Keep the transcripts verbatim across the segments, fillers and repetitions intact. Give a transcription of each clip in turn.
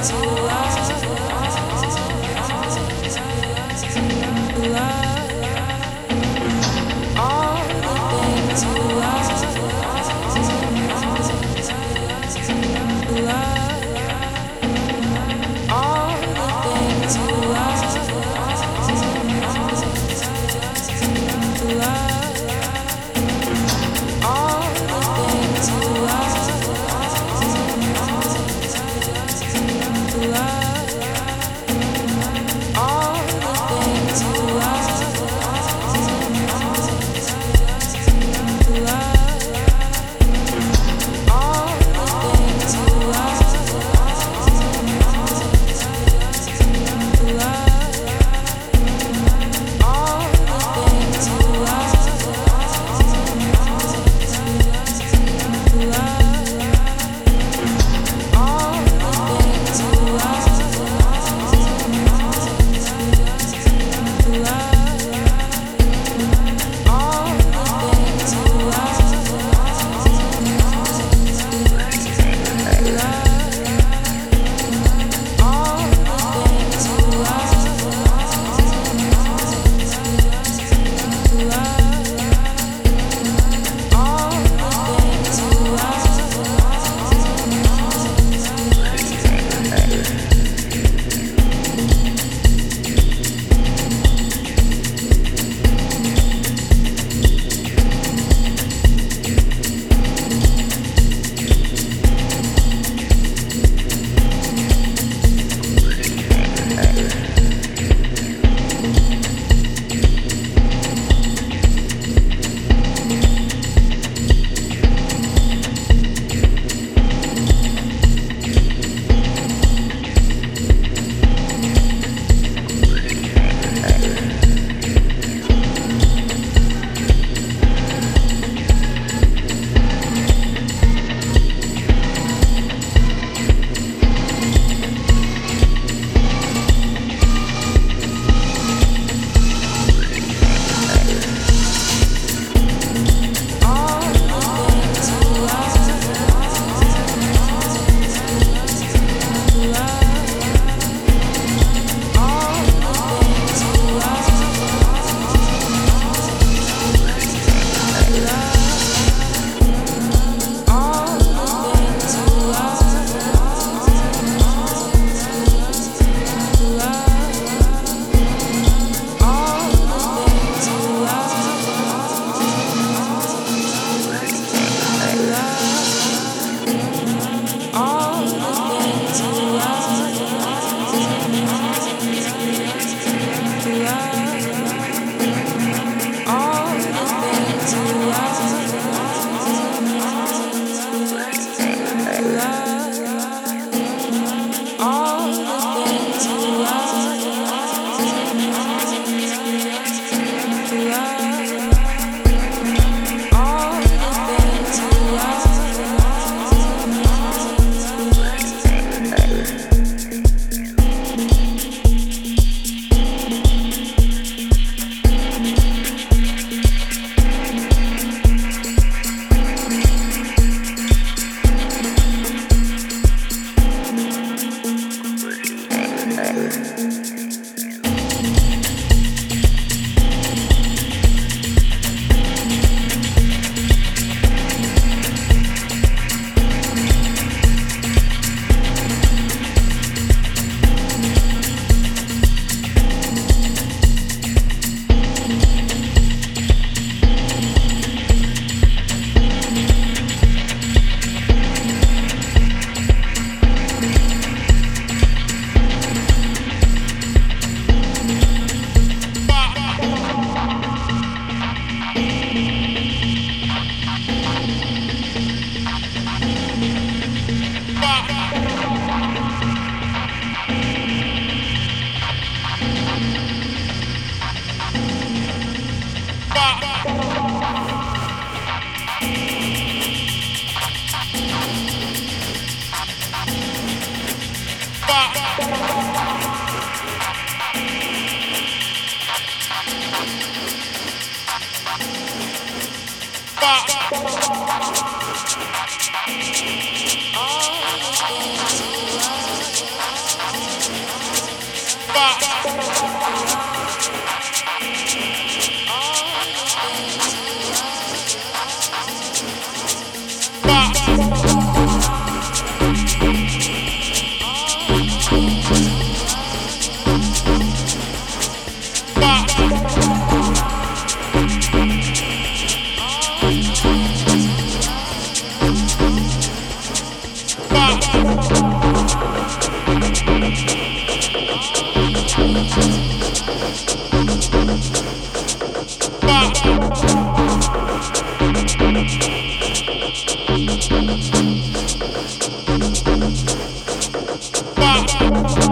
All the things you are. We'll be right back.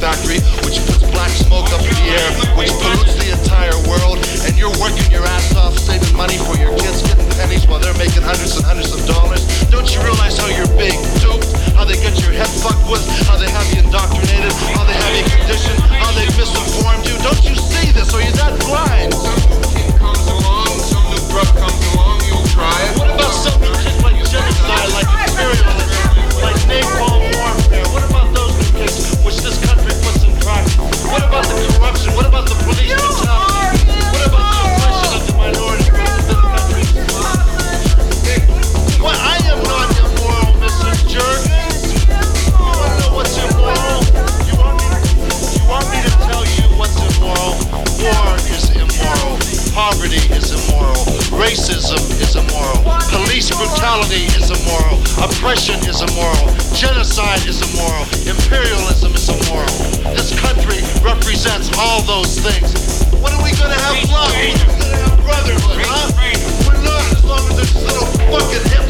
Factory, which puts black smoke up in the air, which pollutes the entire world. Poverty is immoral. Racism is immoral. Police brutality is immoral. Oppression is immoral. Genocide is immoral. Imperialism is immoral. This country represents all those things. When are we gonna have love? When are we gonna have brotherhood, huh? We're not, as long as this little fucking Hitler.